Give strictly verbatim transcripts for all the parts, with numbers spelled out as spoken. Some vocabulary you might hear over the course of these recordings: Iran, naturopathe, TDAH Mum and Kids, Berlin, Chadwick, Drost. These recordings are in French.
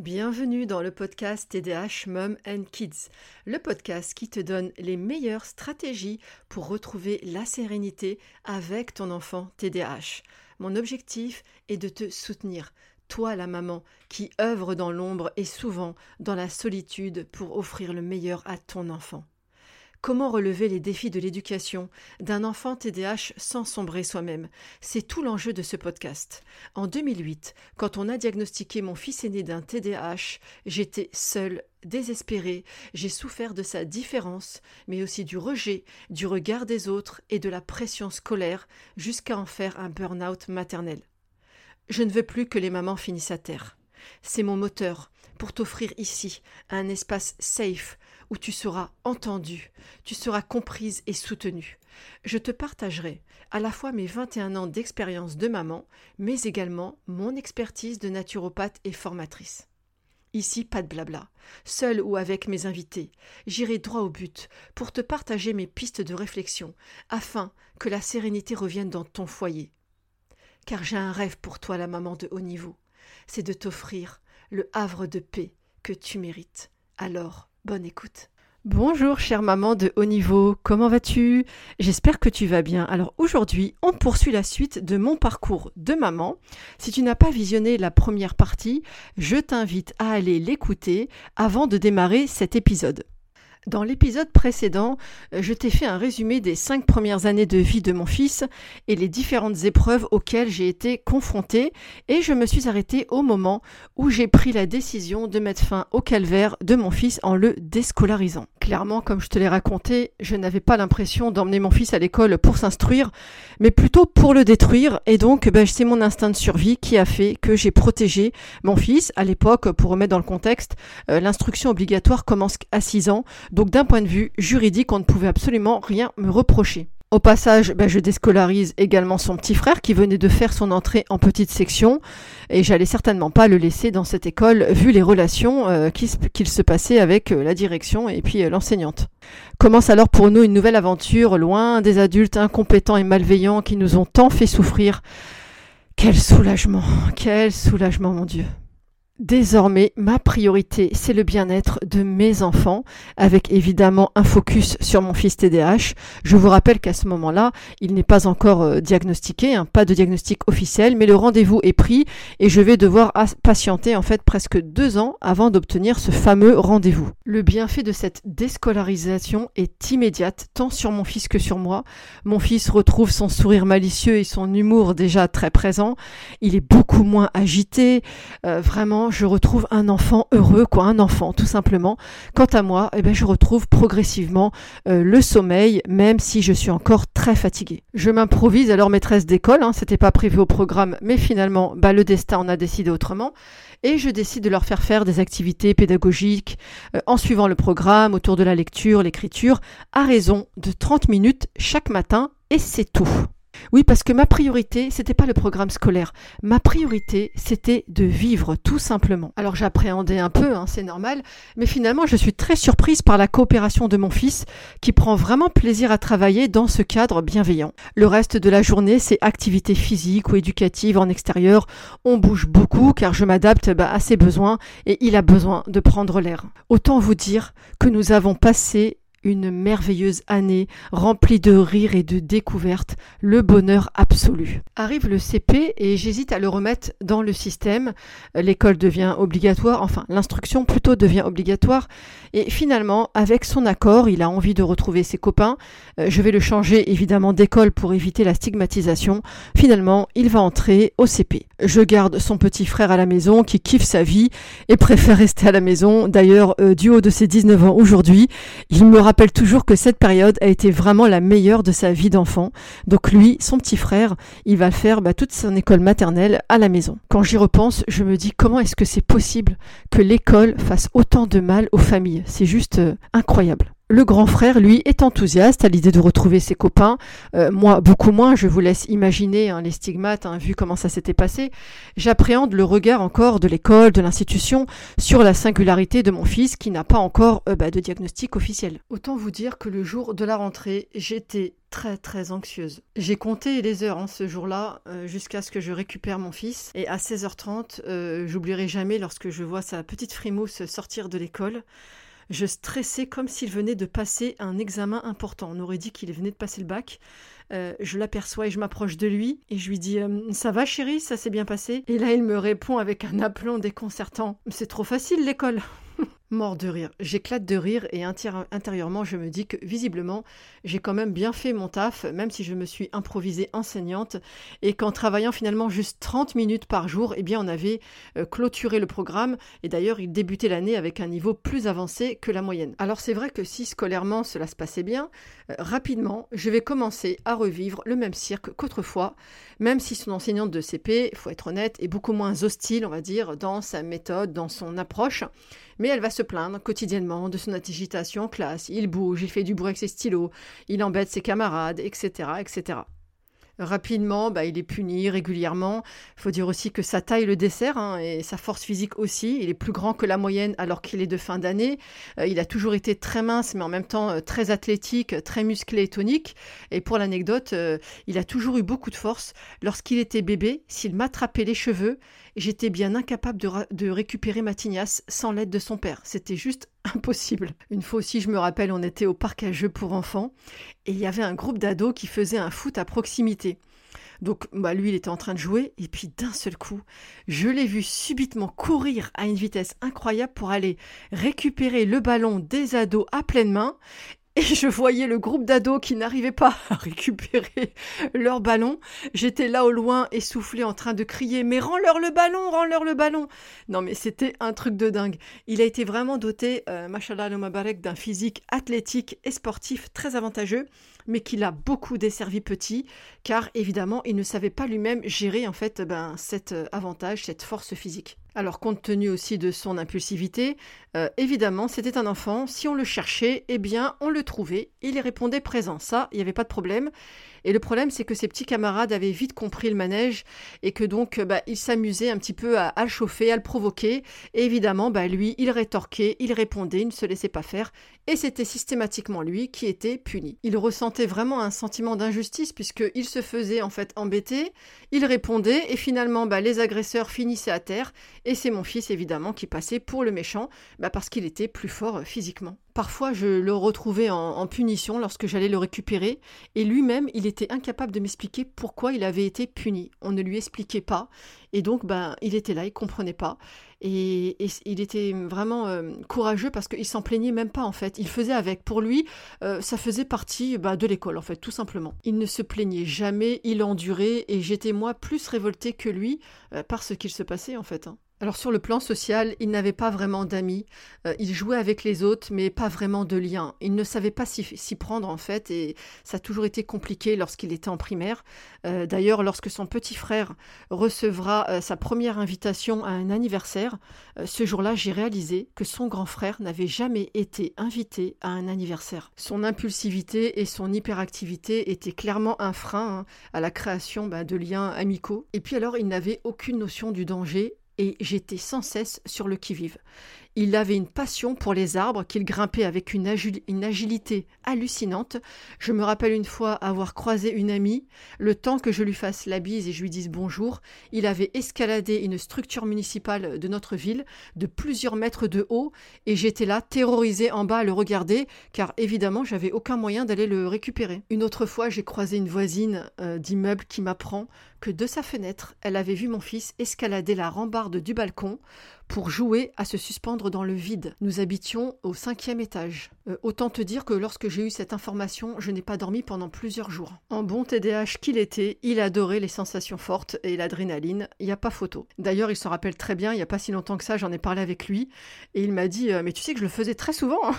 Bienvenue dans le podcast T D A H Mum and Kids, le podcast qui te donne les meilleures stratégies pour retrouver la sérénité avec ton enfant T D A H. Mon objectif est de te soutenir, toi la maman qui œuvre dans l'ombre et souvent dans la solitude pour offrir le meilleur à ton enfant. Comment relever les défis de l'éducation d'un enfant T D A H sans sombrer soi-même? C'est tout l'enjeu de ce podcast. En deux mille huit, quand on a diagnostiqué mon fils aîné d'un T D A H, j'étais seule, désespérée. J'ai souffert de sa différence, mais aussi du rejet, du regard des autres et de la pression scolaire, jusqu'à en faire un burn-out maternel. Je ne veux plus que les mamans finissent à terre. C'est mon moteur pour t'offrir ici un espace safe où tu seras entendue, tu seras comprise et soutenue. Je te partagerai à la fois mes vingt et un ans d'expérience de maman, mais également mon expertise de naturopathe et formatrice. Ici, pas de blabla, seule ou avec mes invités, j'irai droit au but pour te partager mes pistes de réflexion afin que la sérénité revienne dans ton foyer. Car j'ai un rêve pour toi, la maman de haut niveau. C'est de t'offrir le havre de paix que tu mérites. Alors, bonne écoute. Bonjour chère maman de haut niveau, comment vas-tu? J'espère que tu vas bien. Alors aujourd'hui, on poursuit la suite de mon parcours de maman. Si tu n'as pas visionné la première partie, je t'invite à aller l'écouter avant de démarrer cet épisode. Dans l'épisode précédent, je t'ai fait un résumé des cinq premières années de vie de mon fils et les différentes épreuves auxquelles j'ai été confrontée, et je me suis arrêtée au moment où j'ai pris la décision de mettre fin au calvaire de mon fils en le déscolarisant. Clairement, comme je te l'ai raconté, je n'avais pas l'impression d'emmener mon fils à l'école pour s'instruire, mais plutôt pour le détruire, et donc ben, c'est mon instinct de survie qui a fait que j'ai protégé mon fils. À l'époque, pour remettre dans le contexte, l'instruction obligatoire commence à six ans. Donc d'un point de vue juridique, on ne pouvait absolument rien me reprocher. Au passage, ben, je déscolarise également son petit frère qui venait de faire son entrée en petite section, et j'allais certainement pas le laisser dans cette école vu les relations euh, qui, qu'il se passait avec euh, la direction et puis euh, l'enseignante. Commence alors pour nous une nouvelle aventure, loin des adultes incompétents et malveillants qui nous ont tant fait souffrir. Quel soulagement, quel soulagement mon Dieu! Désormais, ma priorité, c'est le bien-être de mes enfants, avec évidemment un focus sur mon fils T D A H. Je vous rappelle qu'à ce moment-là, il n'est pas encore diagnostiqué, hein, pas de diagnostic officiel, mais le rendez-vous est pris et je vais devoir patienter en fait presque deux ans avant d'obtenir ce fameux rendez-vous. Le bienfait de cette déscolarisation est immédiate, tant sur mon fils que sur moi. Mon fils retrouve son sourire malicieux et son humour déjà très présent. Il est beaucoup moins agité, euh, vraiment. Je retrouve un enfant heureux, quoi, un enfant tout simplement. Quant à moi, eh ben, je retrouve progressivement euh, le sommeil, même si je suis encore très fatiguée. Je m'improvise alors maîtresse d'école, hein, c'était pas prévu au programme, mais finalement, bah, le destin en a décidé autrement. Et je décide de leur faire faire des activités pédagogiques euh, en suivant le programme autour de la lecture, l'écriture, à raison de trente minutes chaque matin, et c'est tout. Oui, parce que ma priorité, c'était pas le programme scolaire. Ma priorité, c'était de vivre, tout simplement. Alors j'appréhendais un peu, hein, c'est normal, mais finalement, je suis très surprise par la coopération de mon fils, qui prend vraiment plaisir à travailler dans ce cadre bienveillant. Le reste de la journée, c'est activités physiques ou éducatives en extérieur. On bouge beaucoup, car je m'adapte bah, à ses besoins, et il a besoin de prendre l'air. Autant vous dire que nous avons passé une merveilleuse année remplie de rires et de découvertes, le bonheur absolu. Arrive le C P et j'hésite à le remettre dans le système. L'école devient obligatoire, enfin l'instruction plutôt devient obligatoire. Et finalement, avec son accord, il a envie de retrouver ses copains. Je vais le changer évidemment d'école pour éviter la stigmatisation. Finalement, il va entrer au C P. Je garde son petit frère à la maison qui kiffe sa vie et préfère rester à la maison. D'ailleurs, euh, du haut de ses dix-neuf ans aujourd'hui, il me rappelle toujours que cette période a été vraiment la meilleure de sa vie d'enfant. Donc lui, son petit frère, il va faire bah, toute son école maternelle à la maison. Quand j'y repense, je me dis comment est-ce que c'est possible que l'école fasse autant de mal aux familles. C'est juste euh, incroyable. Le grand frère, lui, est enthousiaste à l'idée de retrouver ses copains. Euh, moi, beaucoup moins, je vous laisse imaginer hein, les stigmates, hein, vu comment ça s'était passé. J'appréhende le regard encore de l'école, de l'institution, sur la singularité de mon fils qui n'a pas encore euh, bah, de diagnostic officiel. Autant vous dire que le jour de la rentrée, j'étais très très anxieuse. J'ai compté les heures hein, ce jour-là euh, jusqu'à ce que je récupère mon fils. Et à seize heures trente, euh, j'oublierai jamais lorsque je vois sa petite frimousse sortir de l'école. Je stressais comme s'il venait de passer un examen important. On aurait dit qu'il venait de passer le bac. Euh, je l'aperçois et je m'approche de lui et je lui dis « Ça va chérie, ça s'est bien passé ?» Et là, il me répond avec un aplomb déconcertant « C'est trop facile l'école !» Mort de rire. J'éclate de rire et intérie- intérieurement, je me dis que visiblement, j'ai quand même bien fait mon taf, même si je me suis improvisée enseignante et qu'en travaillant finalement juste trente minutes par jour, eh bien, on avait euh, clôturé le programme et d'ailleurs, il débutait l'année avec un niveau plus avancé que la moyenne. Alors, c'est vrai que si scolairement, cela se passait bien, euh, rapidement, je vais commencer à revivre le même cirque qu'autrefois, même si son enseignante de C P, il faut être honnête, est beaucoup moins hostile, on va dire, dans sa méthode, dans son approche, mais elle va se plaindre quotidiennement de son agitation en classe. Il bouge, il fait du bruit avec ses stylos, il embête ses camarades, et cetera et cetera. Rapidement, bah, il est puni régulièrement. Il faut dire aussi que sa taille le dessert hein, et sa force physique aussi. Il est plus grand que la moyenne alors qu'il est de fin d'année. Euh, il a toujours été très mince, mais en même temps euh, très athlétique, très musclé et tonique. Et pour l'anecdote, euh, il a toujours eu beaucoup de force. Lorsqu'il était bébé, s'il m'attrapait les cheveux, j'étais bien incapable de, ra- de récupérer ma tignasse sans l'aide de son père. C'était juste impossible. Une fois aussi, je me rappelle, on était au parc à jeux pour enfants et il y avait un groupe d'ados qui faisait un foot à proximité. Donc, bah, lui, il était en train de jouer et puis d'un seul coup, je l'ai vu subitement courir à une vitesse incroyable pour aller récupérer le ballon des ados à pleine main. Et je voyais le groupe d'ados qui n'arrivait pas à récupérer leur ballon. J'étais là au loin, essoufflée, en train de crier « Mais rends-leur le ballon, rends-leur le ballon !» Non mais c'était un truc de dingue. Il a été vraiment doté, euh, Mashallah le Mabarek, d'un physique athlétique et sportif très avantageux, mais qu'il a beaucoup desservi petit, car évidemment, il ne savait pas lui-même gérer en fait ben, cet avantage, cette force physique. Alors, compte tenu aussi de son impulsivité, euh, évidemment, c'était un enfant. Si on le cherchait, eh bien, on le trouvait. Il répondait présent. Ça, il n'y avait pas de problème. Et le problème, c'est que ses petits camarades avaient vite compris le manège et que donc, bah, ils s'amusaient un petit peu à, à le chauffer, à le provoquer. Et évidemment, bah, lui, il rétorquait, il répondait, il ne se laissait pas faire. Et c'était systématiquement lui qui était puni. Il ressentait vraiment un sentiment d'injustice puisqu'il se faisait en fait embêter. Il répondait et finalement, bah, les agresseurs finissaient à terre. Et c'est mon fils, évidemment, qui passait pour le méchant, bah parce qu'il était plus fort physiquement. Parfois, je le retrouvais en, en punition lorsque j'allais le récupérer. Et lui-même, il était incapable de m'expliquer pourquoi il avait été puni. On ne lui expliquait pas. Et donc, bah, il était là, il ne comprenait pas. Et, et il était vraiment euh, courageux parce qu'il ne s'en plaignait même pas, en fait. Il faisait avec. Pour lui, euh, ça faisait partie bah, de l'école, en fait, tout simplement. Il ne se plaignait jamais, il endurait. Et j'étais, moi, plus révoltée que lui euh, par ce qu'il se passait, en fait, hein. Alors sur le plan social, il n'avait pas vraiment d'amis, euh, il jouait avec les autres mais pas vraiment de lien. Il ne savait pas s'y, s'y prendre en fait et ça a toujours été compliqué lorsqu'il était en primaire. Euh, d'ailleurs lorsque son petit frère recevra euh, sa première invitation à un anniversaire, euh, ce jour-là j'ai réalisé que son grand frère n'avait jamais été invité à un anniversaire. Son impulsivité et son hyperactivité étaient clairement un frein hein, à la création bah, de liens amicaux. Et puis alors il n'avait aucune notion du danger. Et j'étais sans cesse sur le qui-vive. Il avait une passion pour les arbres qu'il grimpait avec une, agi- une agilité hallucinante. Je me rappelle une fois avoir croisé une amie. Le temps que je lui fasse la bise et je lui dise bonjour, il avait escaladé une structure municipale de notre ville de plusieurs mètres de haut et j'étais là, terrorisée en bas à le regarder car évidemment, j'avais aucun moyen d'aller le récupérer. Une autre fois, j'ai croisé une voisine euh, d'immeuble qui m'apprend que de sa fenêtre, elle avait vu mon fils escalader la rambarde du balcon pour jouer à se suspendre dans le vide. Nous habitions au cinquième étage. Euh, autant te dire que lorsque j'ai eu cette information, je n'ai pas dormi pendant plusieurs jours. En bon T D A H qu'il était, il adorait les sensations fortes et l'adrénaline, il n'y a pas photo. D'ailleurs, il s'en rappelle très bien, il n'y a pas si longtemps que ça, j'en ai parlé avec lui, et il m'a dit euh, « Mais tu sais que je le faisais très souvent hein !»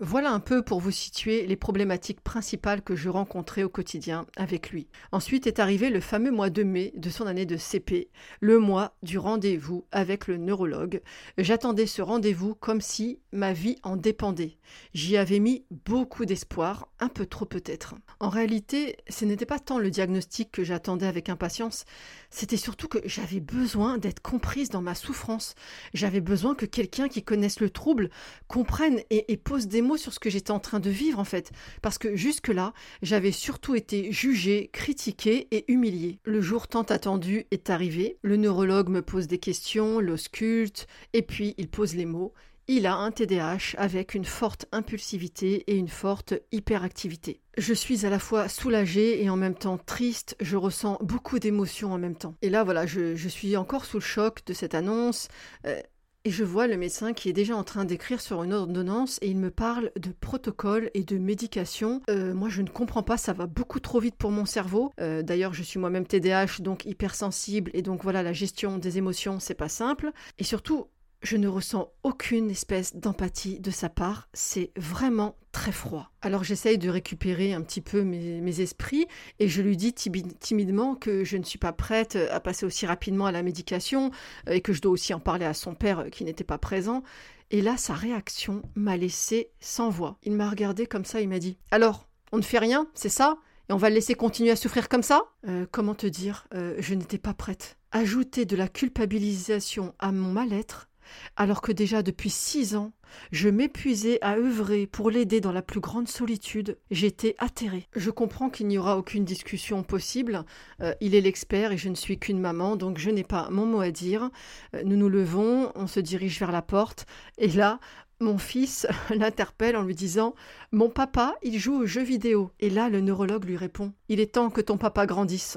Voilà un peu pour vous situer les problématiques principales que je rencontrais au quotidien avec lui. Ensuite est arrivé le fameux mois de mai de son année de C P, le mois du rendez-vous avec le neurologue. J'attendais ce rendez-vous comme si ma vie en dépendait. J'y avais mis beaucoup d'espoir, un peu trop peut-être. En réalité, ce n'était pas tant le diagnostic que j'attendais avec impatience, c'était surtout que j'avais besoin d'être comprise dans ma souffrance. J'avais besoin que quelqu'un qui connaisse le trouble comprenne et, et pose des mots sur ce que j'étais en train de vivre en fait, parce que jusque-là, j'avais surtout été jugée, critiquée et humiliée. Le jour tant attendu est arrivé, le neurologue me pose des questions, l'ausculte, et puis il pose les mots. Il a un T D A H avec une forte impulsivité et une forte hyperactivité. Je suis à la fois soulagée et en même temps triste, je ressens beaucoup d'émotions en même temps. Et là voilà, je, je suis encore sous le choc de cette annonce, euh, et je vois le médecin qui est déjà en train d'écrire sur une ordonnance et il me parle de protocole et de médication. Euh, moi, je ne comprends pas, ça va beaucoup trop vite pour mon cerveau. Euh, d'ailleurs, je suis moi-même T D A H, donc hypersensible, et donc voilà, la gestion des émotions, c'est pas simple. Et surtout, je ne ressens aucune espèce d'empathie de sa part, c'est vraiment très froid. Alors j'essaye de récupérer un petit peu mes, mes esprits et je lui dis timide, timidement que je ne suis pas prête à passer aussi rapidement à la médication et que je dois aussi en parler à son père qui n'était pas présent. Et là, sa réaction m'a laissée sans voix. Il m'a regardée comme ça, il m'a dit « Alors, on ne fait rien, c'est ça ? Et on va le laisser continuer à souffrir comme ça ?» euh, Comment te dire, euh, je n'étais pas prête. Ajouter de la culpabilisation à mon mal-être, alors que déjà depuis six ans, je m'épuisais à œuvrer pour l'aider dans la plus grande solitude, j'étais atterrée. Je comprends qu'il n'y aura aucune discussion possible, euh, il est l'expert et je ne suis qu'une maman, donc je n'ai pas mon mot à dire. Euh, nous nous levons, on se dirige vers la porte, et là, mon fils l'interpelle en lui disant « Mon papa, il joue aux jeux vidéo ». Et là, le neurologue lui répond « Il est temps que ton papa grandisse ».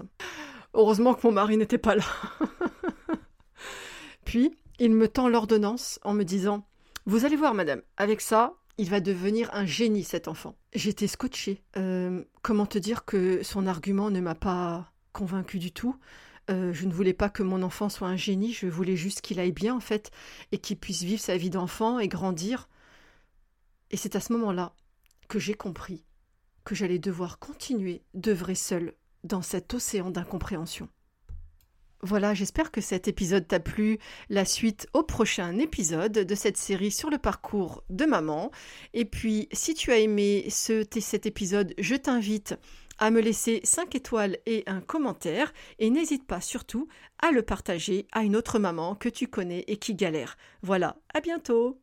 Heureusement que mon mari n'était pas là. Puis, il me tend l'ordonnance en me disant « Vous allez voir, madame, avec ça, il va devenir un génie, cet enfant. » J'étais scotchée. Euh, comment te dire que son argument ne m'a pas convaincue du tout. Euh, je ne voulais pas que mon enfant soit un génie, je voulais juste qu'il aille bien, en fait, et qu'il puisse vivre sa vie d'enfant et grandir. Et c'est à ce moment-là que j'ai compris que j'allais devoir continuer d'œuvrer seule dans cet océan d'incompréhension. Voilà, j'espère que cet épisode t'a plu. La suite au prochain épisode de cette série sur le parcours de maman. Et puis, si tu as aimé ce, cet épisode, je t'invite à me laisser cinq étoiles et un commentaire. Et n'hésite pas surtout à le partager à une autre maman que tu connais et qui galère. Voilà, à bientôt.